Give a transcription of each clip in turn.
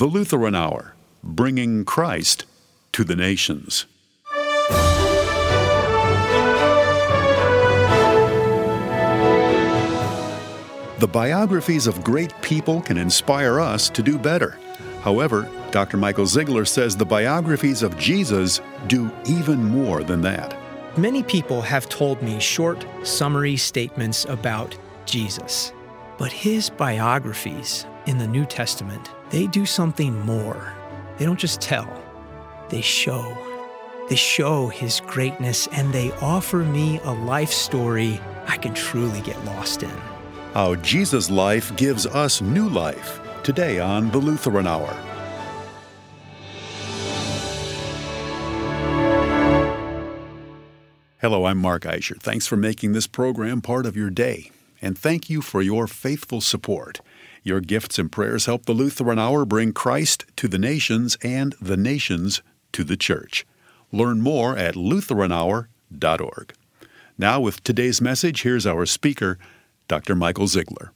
The Lutheran Hour, bringing Christ to the nations. The biographies of great people can inspire us to do better. However, Dr. Michael Ziegler says the biographies of Jesus do even more than that. Many people have told me short, summary statements about Jesus. But his biographies in the New Testament, they do something more. They don't just tell, they show. They show his greatness, and they offer me a life story I can truly get lost in. How Jesus' life gives us new life, today on The Lutheran Hour. Hello, I'm Mark Eicher. Thanks for making this program part of your day, and thank you for your faithful support. Your gifts and prayers help The Lutheran Hour bring Christ to the nations and the nations to the Church. Learn more at LutheranHour.org. Now, with today's message, here's our speaker, Dr. Michael Ziegler.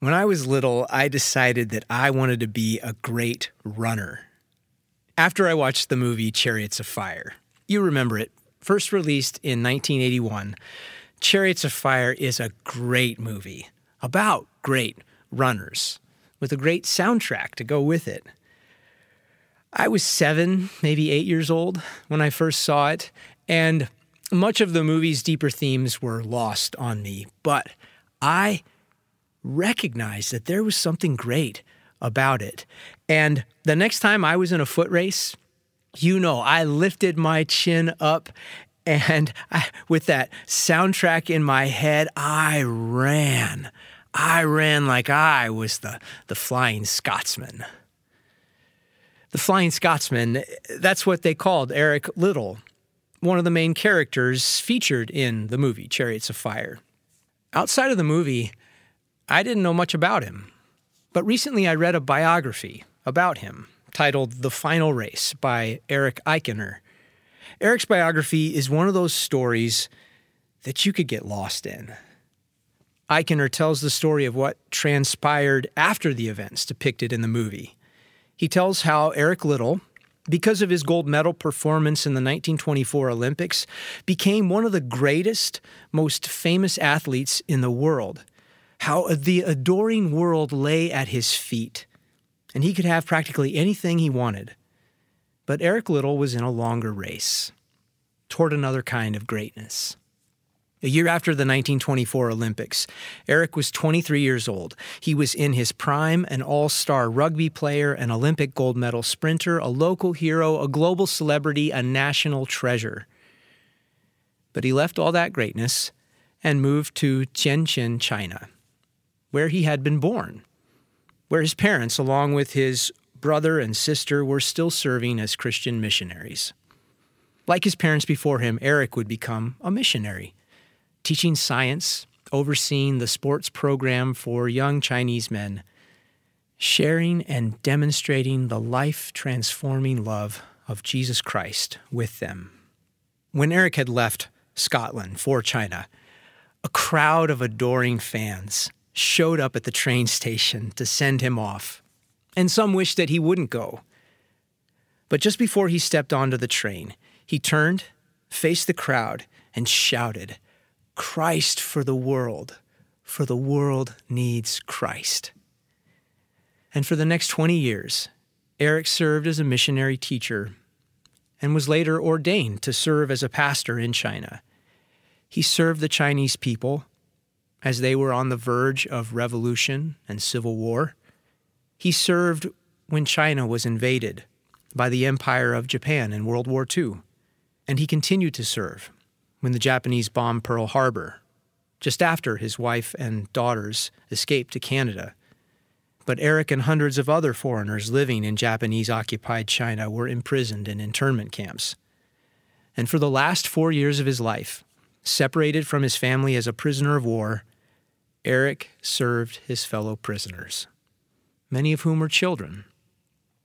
When I was little, I decided that I wanted to be a great runner. After I watched the movie Chariots of Fire, you remember it, first released in 1981, Chariots of Fire is a great movie about great runners with a great soundtrack to go with it. I was 7, maybe 8 years old when I first saw it, and much of the movie's deeper themes were lost on me, but I recognized that there was something great about it. And the next time I was in a foot race, I lifted my chin up, and with that soundtrack in my head, I ran. I ran like I was the Flying Scotsman. The Flying Scotsman, that's what they called Eric Liddell, one of the main characters featured in the movie Chariots of Fire. Outside of the movie, I didn't know much about him, but recently I read a biography about him titled The Final Race by Eric Eichenberger. Eric's biography is one of those stories that you could get lost in. Eichenberger tells the story of what transpired after the events depicted in the movie. He tells how Eric Liddell, because of his gold medal performance in the 1924 Olympics, became one of the greatest, most famous athletes in the world. How the adoring world lay at his feet, and he could have practically anything he wanted. But Eric Liddell was in a longer race toward another kind of greatness. A year after the 1924 Olympics, Eric was 23 years old. He was in his prime, an all-star rugby player, an Olympic gold medal sprinter, a local hero, a global celebrity, a national treasure. But he left all that greatness and moved to Tianjin, China, where he had been born, where his parents, along with his brother and sister, were still serving as Christian missionaries. Like his parents before him, Eric would become a missionary, teaching science, overseeing the sports program for young Chinese men, sharing and demonstrating the life-transforming love of Jesus Christ with them. When Eric had left Scotland for China, a crowd of adoring fans showed up at the train station to send him off, and some wished that he wouldn't go. But just before he stepped onto the train, he turned, faced the crowd, and shouted, "Christ for the world needs Christ." And for the next 20 years, Eric served as a missionary teacher and was later ordained to serve as a pastor in China. He served the Chinese people as they were on the verge of revolution and civil war. He served when China was invaded by the Empire of Japan in World War II, and he continued to serve when the Japanese bombed Pearl Harbor, just after his wife and daughters escaped to Canada. But Eric and hundreds of other foreigners living in Japanese-occupied China were imprisoned in internment camps. And for the last 4 years of his life, separated from his family as a prisoner of war, Eric served his fellow prisoners, many of whom were children.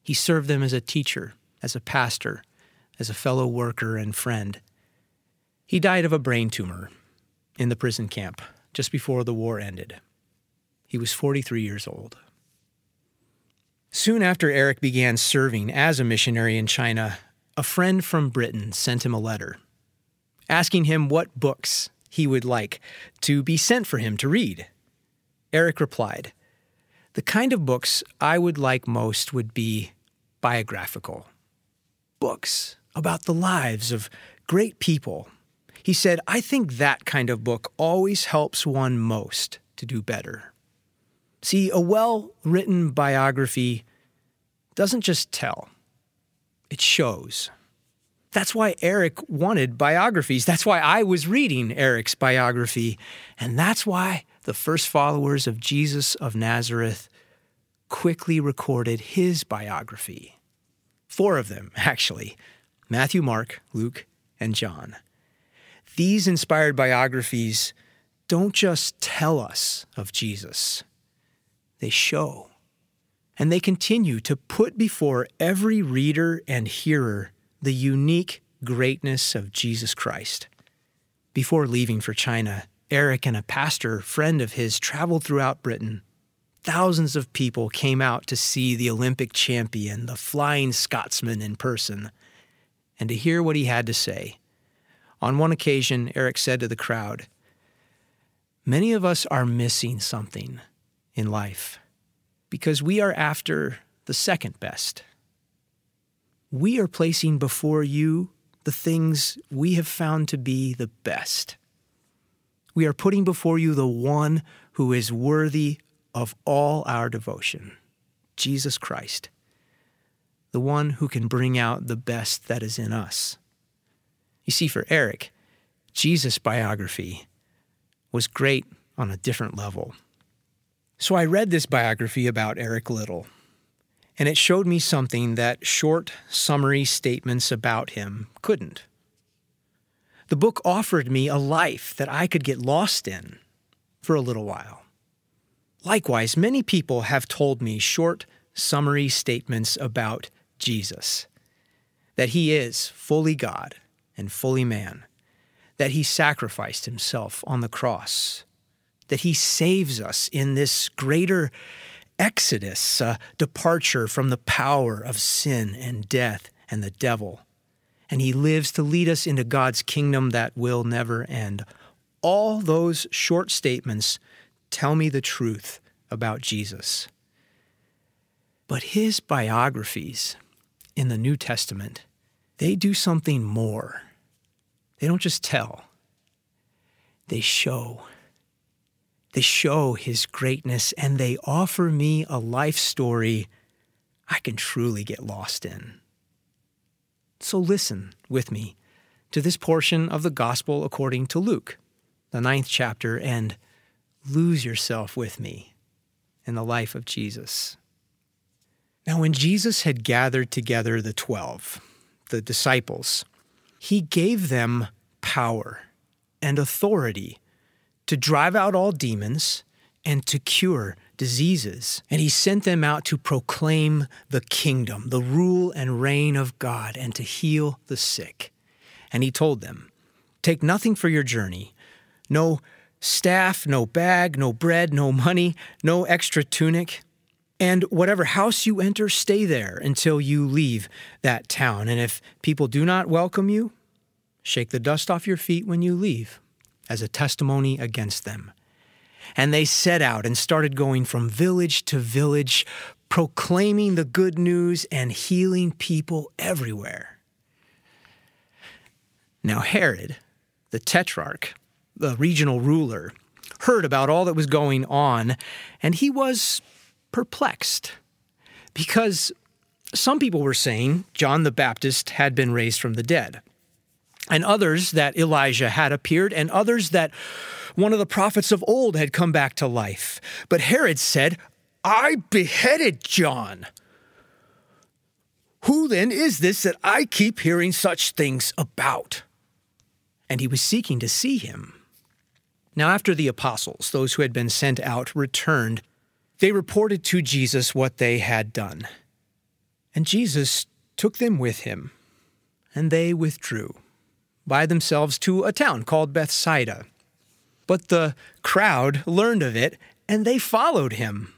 He served them as a teacher, as a pastor, as a fellow worker and friend. He died of a brain tumor in the prison camp just before the war ended. He was 43 years old. Soon after Eric began serving as a missionary in China, a friend from Britain sent him a letter asking him what books he would like to be sent for him to read. Eric replied, "The kind of books I would like most would be biographical. Books about the lives of great people." He said, "I think that kind of book always helps one most to do better." See, a well-written biography doesn't just tell, it shows. That's why Eric wanted biographies. That's why I was reading Eric's biography. And that's why the first followers of Jesus of Nazareth quickly recorded his biography. 4 of them, actually: Matthew, Mark, Luke, and John. These inspired biographies don't just tell us of Jesus. They show, and they continue to put before every reader and hearer the unique greatness of Jesus Christ. Before leaving for China, Eric and a pastor friend of his traveled throughout Britain. Thousands of people came out to see the Olympic champion, the Flying Scotsman, in person, and to hear what he had to say. On one occasion, Eric said to the crowd, "Many of us are missing something in life, because we are after the second best. We are placing before you the things we have found to be the best. We are putting before you the one who is worthy of all our devotion, Jesus Christ, the one who can bring out the best that is in us." You see, for Eric, Jesus' biography was great on a different level. So I read this biography about Eric Liddell, and it showed me something that short, summary statements about him couldn't. The book offered me a life that I could get lost in for a little while. Likewise, many people have told me short, summary statements about Jesus: that he is fully God and fully man, that he sacrificed himself on the cross, that he saves us in this greater exodus, departure from the power of sin and death and the devil. And he lives to lead us into God's kingdom that will never end. All those short statements tell me the truth about Jesus. But his biographies in the New Testament, they do something more. They don't just tell. They show. They show his greatness, and they offer me a life story I can truly get lost in. So listen with me to this portion of the Gospel according to Luke, the 9th chapter, and lose yourself with me in the life of Jesus. Now, when Jesus had gathered together the 12, the disciples, he gave them power and authority to drive out all demons and to cure diseases. And he sent them out to proclaim the kingdom, the rule and reign of God, and to heal the sick. And he told them, "Take nothing for your journey, no staff, no bag, no bread, no money, no extra tunic. And whatever house you enter, stay there until you leave that town. And if people do not welcome you, shake the dust off your feet when you leave, as a testimony against them." And they set out and started going from village to village, proclaiming the good news and healing people everywhere. Now Herod, the tetrarch, the regional ruler, heard about all that was going on, and he was perplexed, because some people were saying John the Baptist had been raised from the dead, and others that Elijah had appeared, and others that one of the prophets of old had come back to life. But Herod said, "I beheaded John. Who then is this that I keep hearing such things about?" And he was seeking to see him. Now, after the apostles, those who had been sent out, returned, they reported to Jesus what they had done. And Jesus took them with him, and they withdrew by themselves to a town called Bethsaida. But the crowd learned of it, and they followed him.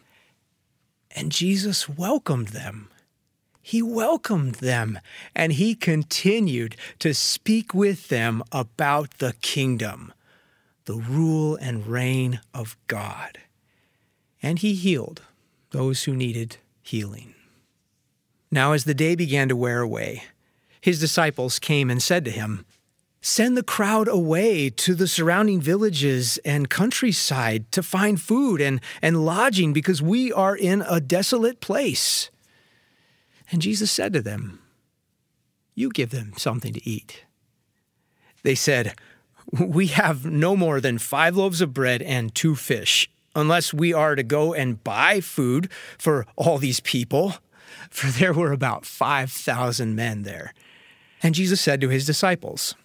And Jesus welcomed them. He welcomed them, and he continued to speak with them about the kingdom, the rule and reign of God. And he healed those who needed healing. Now as the day began to wear away, his disciples came and said to him, "Send the crowd away to the surrounding villages and countryside to find food and lodging, because we are in a desolate place." And Jesus said to them, "You give them something to eat." They said, "We have no more than 5 loaves of bread and 2 fish, unless we are to go and buy food for all these people." For there were about 5,000 men there. And Jesus said to his disciples,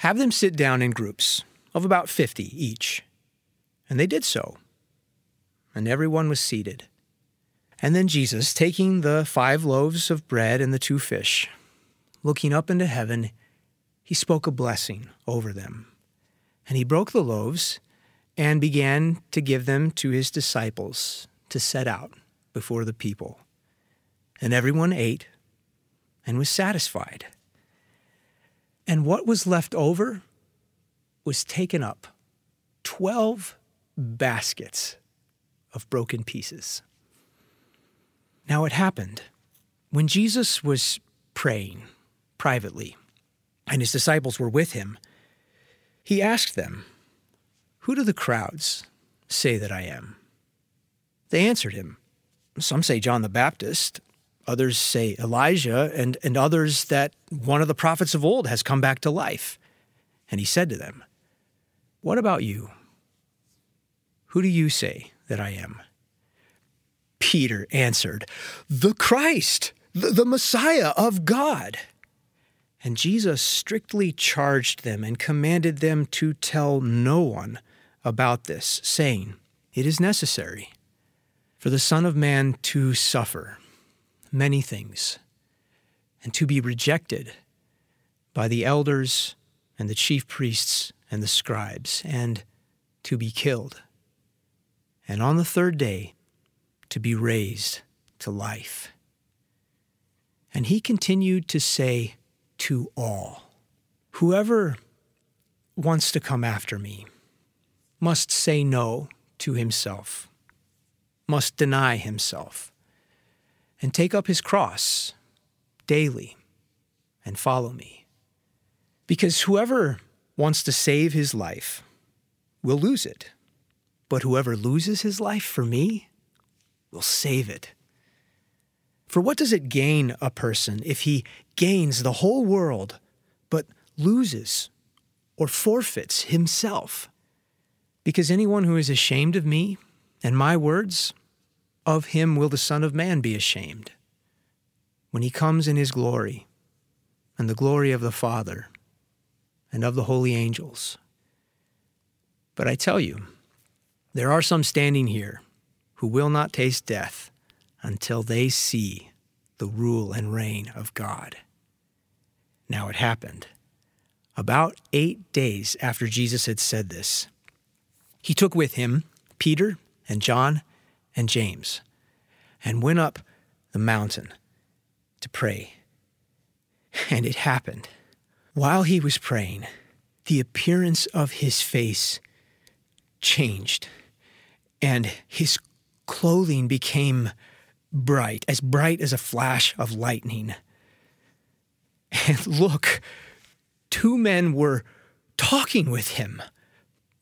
"Have them sit down in groups of about 50 each." And they did so. And everyone was seated. And then Jesus, taking the 5 loaves of bread and the 2 fish, looking up into heaven, he spoke a blessing over them. And he broke the loaves and began to give them to his disciples to set out before the people. And everyone ate and was satisfied. And what was left over was taken up, 12 baskets of broken pieces. Now it happened, when Jesus was praying privately, and his disciples were with him, he asked them, "Who do the crowds say that I am?" They answered him, "Some say John the Baptist, others say Elijah, and others that one of the prophets of old has come back to life." And he said to them, "What about you? Who do you say that I am?" Peter answered, "The Christ, the Messiah of God." And Jesus strictly charged them and commanded them to tell no one about this, saying, "It is necessary for the Son of Man to suffer many things, and to be rejected by the elders and the chief priests and the scribes, and to be killed, and on the 3rd day, to be raised to life." And he continued to say to all, "Whoever wants to come after me must say no to himself, must deny himself, and take up his cross daily and follow me. Because whoever wants to save his life will lose it, but whoever loses his life for me will save it. For what does it gain a person if he gains the whole world but loses or forfeits himself? Because anyone who is ashamed of me and my words, of him will the Son of Man be ashamed, when he comes in his glory, and the glory of the Father, and of the holy angels. But I tell you, there are some standing here who will not taste death until they see the rule and reign of God." Now it happened, about 8 days after Jesus had said this, he took with him Peter and John and James and went up the mountain to pray. And it happened, while he was praying, the appearance of his face changed, and his clothing became bright as a flash of lightning. And look, 2 men were talking with him,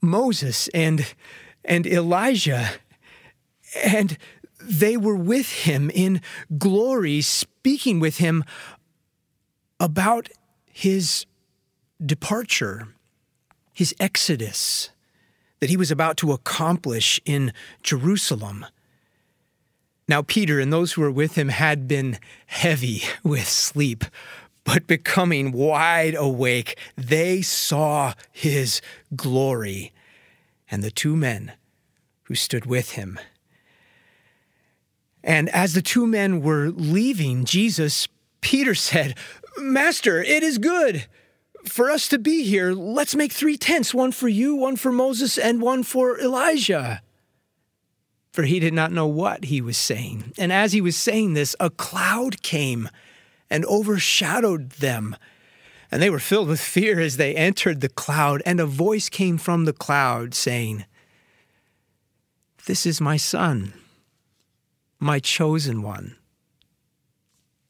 Moses and Elijah, and they were with him in glory, speaking with him about his departure, his exodus that he was about to accomplish in Jerusalem. Now Peter and those who were with him had been heavy with sleep, but becoming wide awake, they saw his glory and the 2 men who stood with him. And as the 2 men were leaving Jesus, Peter said, "Master, it is good for us to be here. Let's make 3 tents, one for you, one for Moses, and one for Elijah." for he did not know what he was saying. And as he was saying this, a cloud came and overshadowed them. And they were filled with fear as they entered the cloud, and a voice came from the cloud saying, "This is my son, my chosen one.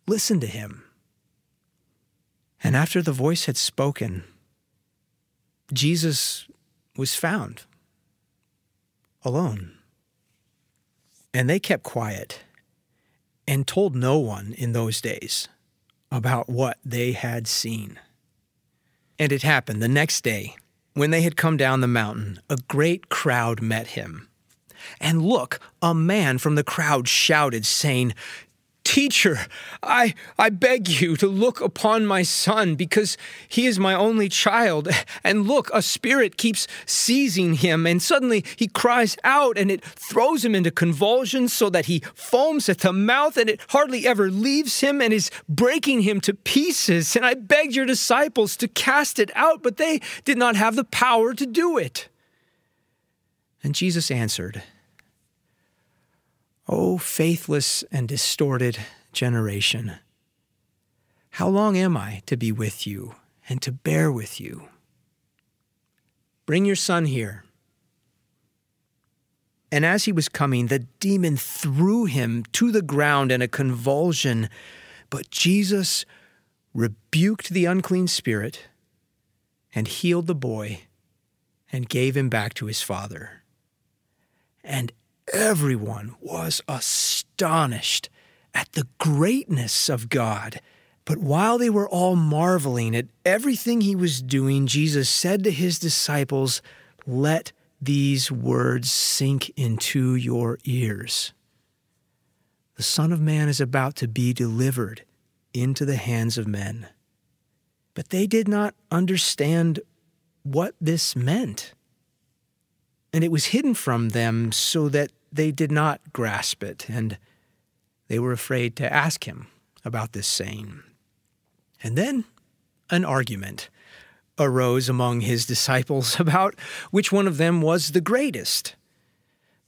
Listen to him." And after the voice had spoken, Jesus was found alone. And they kept quiet and told no one in those days about what they had seen. And it happened the next day, when they had come down the mountain, a great crowd met him. And look, a man from the crowd shouted, saying, "Teacher, I beg you to look upon my son, because he is my only child. And look, a spirit keeps seizing him, and suddenly he cries out, and it throws him into convulsions so that he foams at the mouth, and it hardly ever leaves him, and is breaking him to pieces. And I begged your disciples to cast it out, but they did not have the power to do it." And Jesus answered, "O faithless and distorted generation, how long am I to be with you and to bear with you? Bring your son here." And as he was coming, the demon threw him to the ground in a convulsion. But Jesus rebuked the unclean spirit and healed the boy and gave him back to his father. And everyone was astonished at the greatness of God. But while they were all marveling at everything he was doing, Jesus said to his disciples, "Let these words sink into your ears. The Son of Man is about to be delivered into the hands of men." But they did not understand what this meant. And it was hidden from them so that they did not grasp it, and they were afraid to ask him about this saying. And then an argument arose among his disciples about which one of them was the greatest.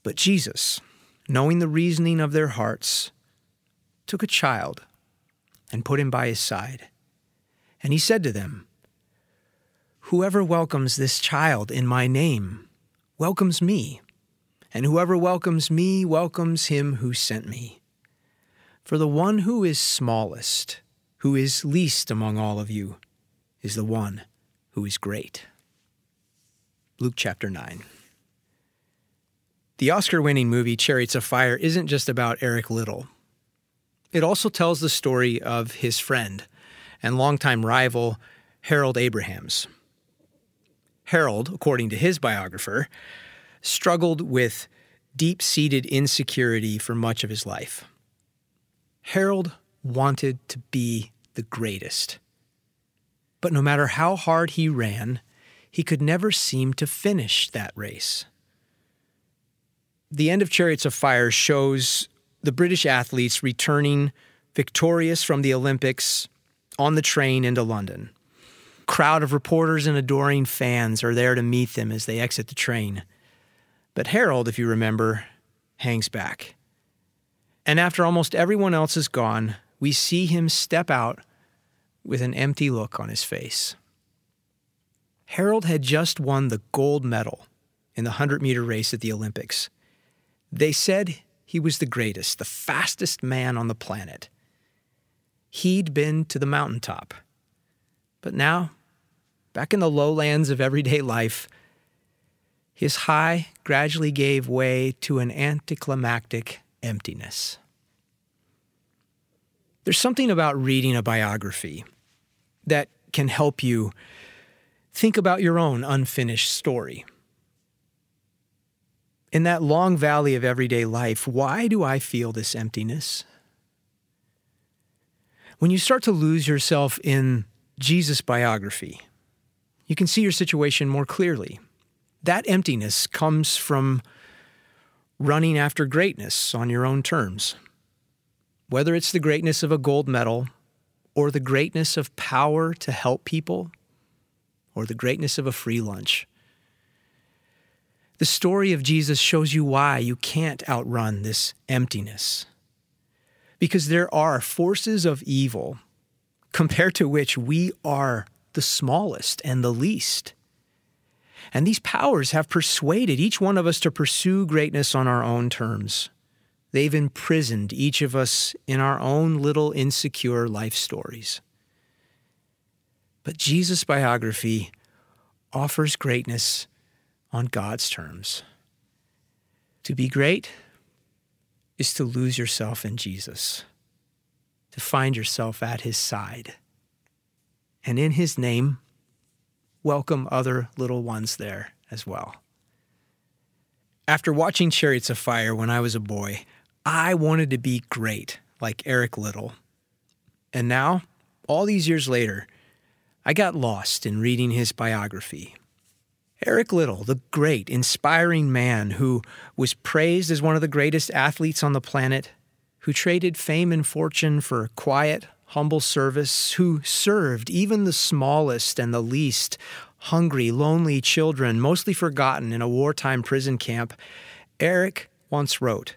But Jesus, knowing the reasoning of their hearts, took a child and put him by his side. And he said to them, "Whoever welcomes this child in my name welcomes me, and whoever welcomes me welcomes him who sent me. For the one who is smallest, who is least among all of you, is the one who is great." Luke chapter 9. The Oscar-winning movie Chariots of Fire isn't just about Eric Liddell. It also tells the story of his friend and longtime rival, Harold Abrahams. Harold, according to his biographer, struggled with deep-seated insecurity for much of his life. Harold wanted to be the greatest. But no matter how hard he ran, he could never seem to finish that race. The end of Chariots of Fire shows the British athletes returning victorious from the Olympics on the train into London. Crowd of reporters and adoring fans are there to meet them as they exit the train. But Harold, if you remember, hangs back. And after almost everyone else is gone, we see him step out with an empty look on his face. Harold had just won the gold medal in the 100-meter race at the Olympics. They said he was the greatest, the fastest man on the planet. He'd been to the mountaintop. But now, back in the lowlands of everyday life, his high gradually gave way to an anticlimactic emptiness. There's something about reading a biography that can help you think about your own unfinished story. In that long valley of everyday life, why do I feel this emptiness? When you start to lose yourself in Jesus' biography, you can see your situation more clearly. That emptiness comes from running after greatness on your own terms. Whether it's the greatness of a gold medal, or the greatness of power to help people, or the greatness of a free lunch. The story of Jesus shows you why you can't outrun this emptiness. Because there are forces of evil compared to which we are the smallest and the least. And these powers have persuaded each one of us to pursue greatness on our own terms. They've imprisoned each of us in our own little insecure life stories. But Jesus' biography offers greatness on God's terms. To be great is to lose yourself in Jesus, to find yourself at his side. And in his name, welcome other little ones there as well. After watching Chariots of Fire when I was a boy, I wanted to be great, like Eric Liddell. And now, all these years later, I got lost in reading his biography. Eric Liddell, the great, inspiring man who was praised as one of the greatest athletes on the planet, who traded fame and fortune for quiet, humble service, who served even the smallest and the least, hungry, lonely children, mostly forgotten in a wartime prison camp. Eric once wrote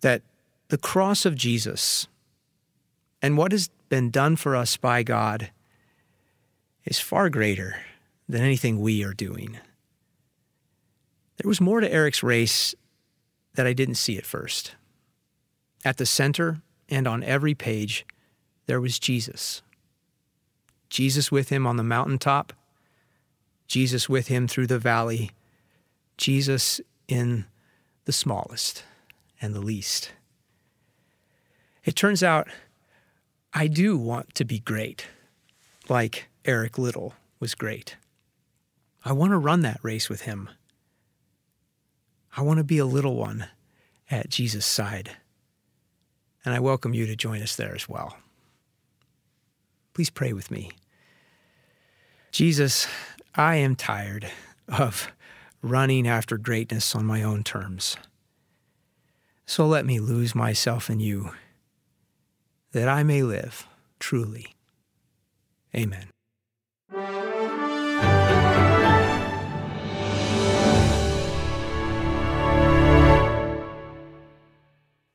that the cross of Jesus and what has been done for us by God is far greater than anything we are doing. There was more to Eric's race that I didn't see at first. At the center and on every page, there was Jesus. Jesus with him on the mountaintop, Jesus with him through the valley, Jesus in the smallest and the least. It turns out I do want to be great, like Eric Liddell was great. I want to run that race with him. I want to be a little one at Jesus' side. And I welcome you to join us there as well. Please pray with me. Jesus, I am tired of running after greatness on my own terms. So let me lose myself in you, that I may live truly. Amen.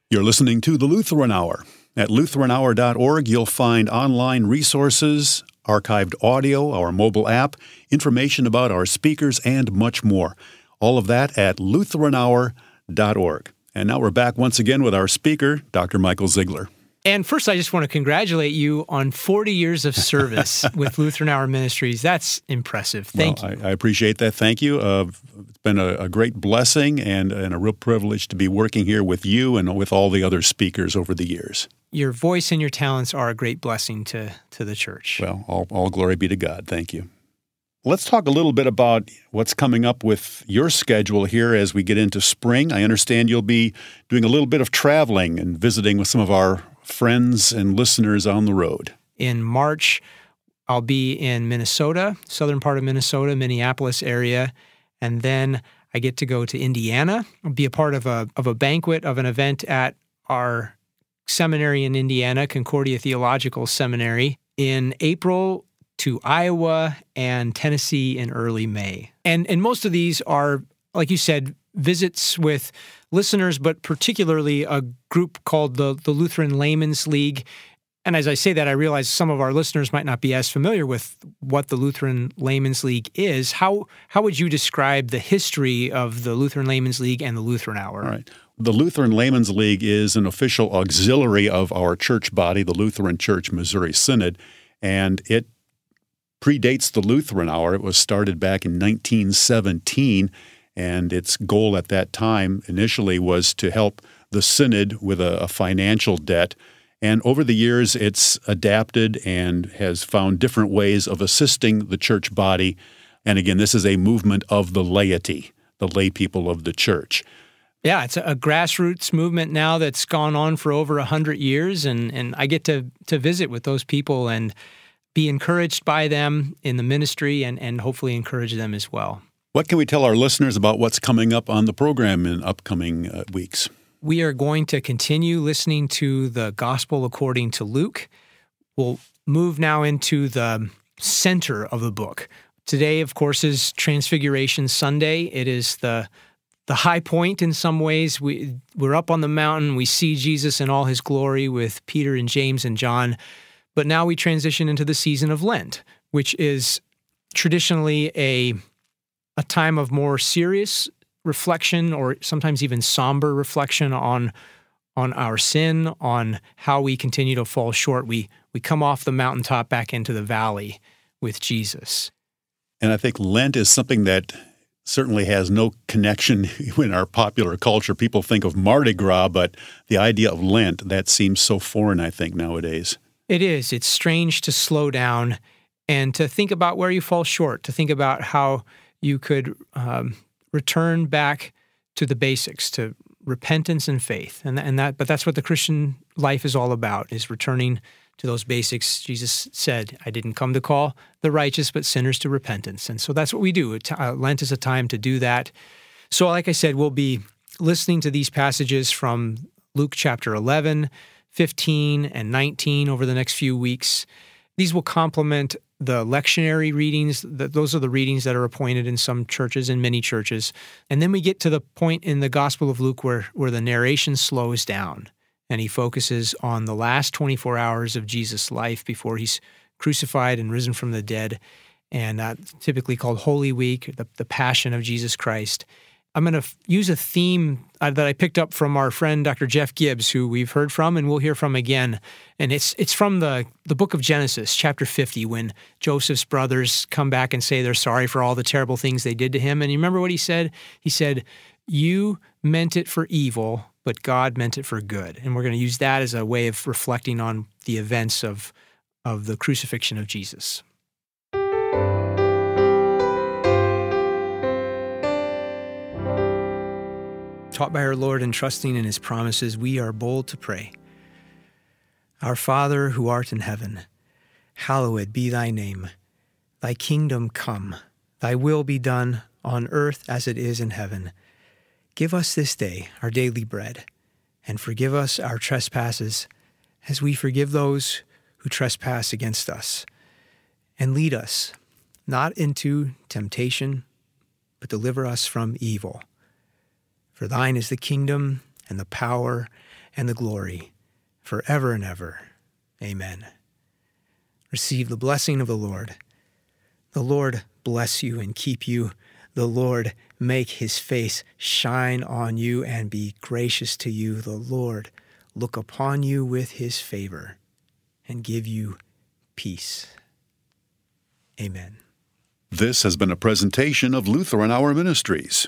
You're listening to The Lutheran Hour. At LutheranHour.org, you'll find online resources, archived audio, our mobile app, information about our speakers, and much more. All of that at LutheranHour.org. And now we're back once again with our speaker, Dr. Michael Ziegler. And first, I just want to congratulate you on 40 years of service with Lutheran Hour Ministries. That's impressive. Thank you. I appreciate that. Thank you. It's been a great blessing and a real privilege to be working here with you and with all the other speakers over the years. Your voice and your talents are a great blessing to the church. Well, all glory be to God. Thank you. Let's talk a little bit about what's coming up with your schedule here as we get into spring. I understand you'll be doing a little bit of traveling and visiting with some of our friends and listeners on the road. In March, I'll be in Minnesota, southern part of Minnesota, Minneapolis area, and then I get to go to Indiana. I'll be a part of a banquet of an event at our seminary in Indiana, Concordia Theological Seminary, in April, to Iowa and Tennessee in early May. And most of these are, like you said, visits with listeners, but particularly a group called the Lutheran Laymen's League. And as I say that, I realize some of our listeners might not be as familiar with what the Lutheran Laymen's League is. How would you describe the history of the Lutheran Laymen's League and the Lutheran Hour? All right. The Lutheran Laymen's League is an official auxiliary of our church body, the Lutheran Church Missouri Synod, and it predates the Lutheran Hour. It was started back in 1917, and its goal at that time initially was to help the synod with a financial debt. And over the years, it's adapted and has found different ways of assisting the church body. And again, this is a movement of the laity, the lay people of the church. Yeah, it's a grassroots movement now that's gone on for over 100 years, and I get to visit with those people and be encouraged by them in the ministry and hopefully encourage them as well. What can we tell our listeners about what's coming up on the program in upcoming weeks? We are going to continue listening to the Gospel according to Luke. We'll move now into the center of the book, Today, of course, is Transfiguration Sunday. It is the high point in some ways. We're up on the mountain. We see Jesus in all his glory with Peter and James and John. But now we transition into the season of Lent, which is traditionally a time of more serious reflection, or sometimes even somber reflection on our sin, on how we continue to fall short. We come off the mountaintop back into the valley with Jesus. And I think Lent is something that certainly has no connection in our popular culture. People think of Mardi Gras, but the idea of Lent, that seems so foreign, I think, nowadays. It is. It's strange to slow down and to think about where you fall short, to think about how you could return back to the basics, to repentance and faith. But that's what the Christian life is all about, is returning to those basics. Jesus said, I didn't come to call the righteous, but sinners to repentance. And so that's what we do. Lent is a time to do that. So like I said, we'll be listening to these passages from Luke chapter 11, 15, and 19 over the next few weeks. These will complement the lectionary readings. Those are the readings that are appointed in some churches, in many churches. And then we get to the point in the Gospel of Luke where the narration slows down and he focuses on the last 24 hours of Jesus' life before he's crucified and risen from the dead, and typically called Holy Week, the Passion of Jesus Christ. I'm going to use a theme that I picked up from our friend Dr. Jeff Gibbs, who we've heard from and we'll hear from again. And it's from the book of Genesis, chapter 50, when Joseph's brothers come back and say they're sorry for all the terrible things they did to him. And you remember what he said? He said, "You meant it for evil, but God meant it for good." And we're going to use that as a way of reflecting on the events of the crucifixion of Jesus. Taught by our Lord and trusting in his promises, we are bold to pray. Our Father, who art in heaven, hallowed be thy name. Thy kingdom come, thy will be done on earth as it is in heaven. Give us this day our daily bread, and forgive us our trespasses, as we forgive those who trespass against us. And lead us not into temptation, but deliver us from evil. For thine is the kingdom, and the power, and the glory, forever and ever. Amen. Receive the blessing of the Lord. The Lord bless you and keep you. The Lord make his face shine on you and be gracious to you. The Lord look upon you with his favor and give you peace. Amen. This has been a presentation of Lutheran Hour Ministries.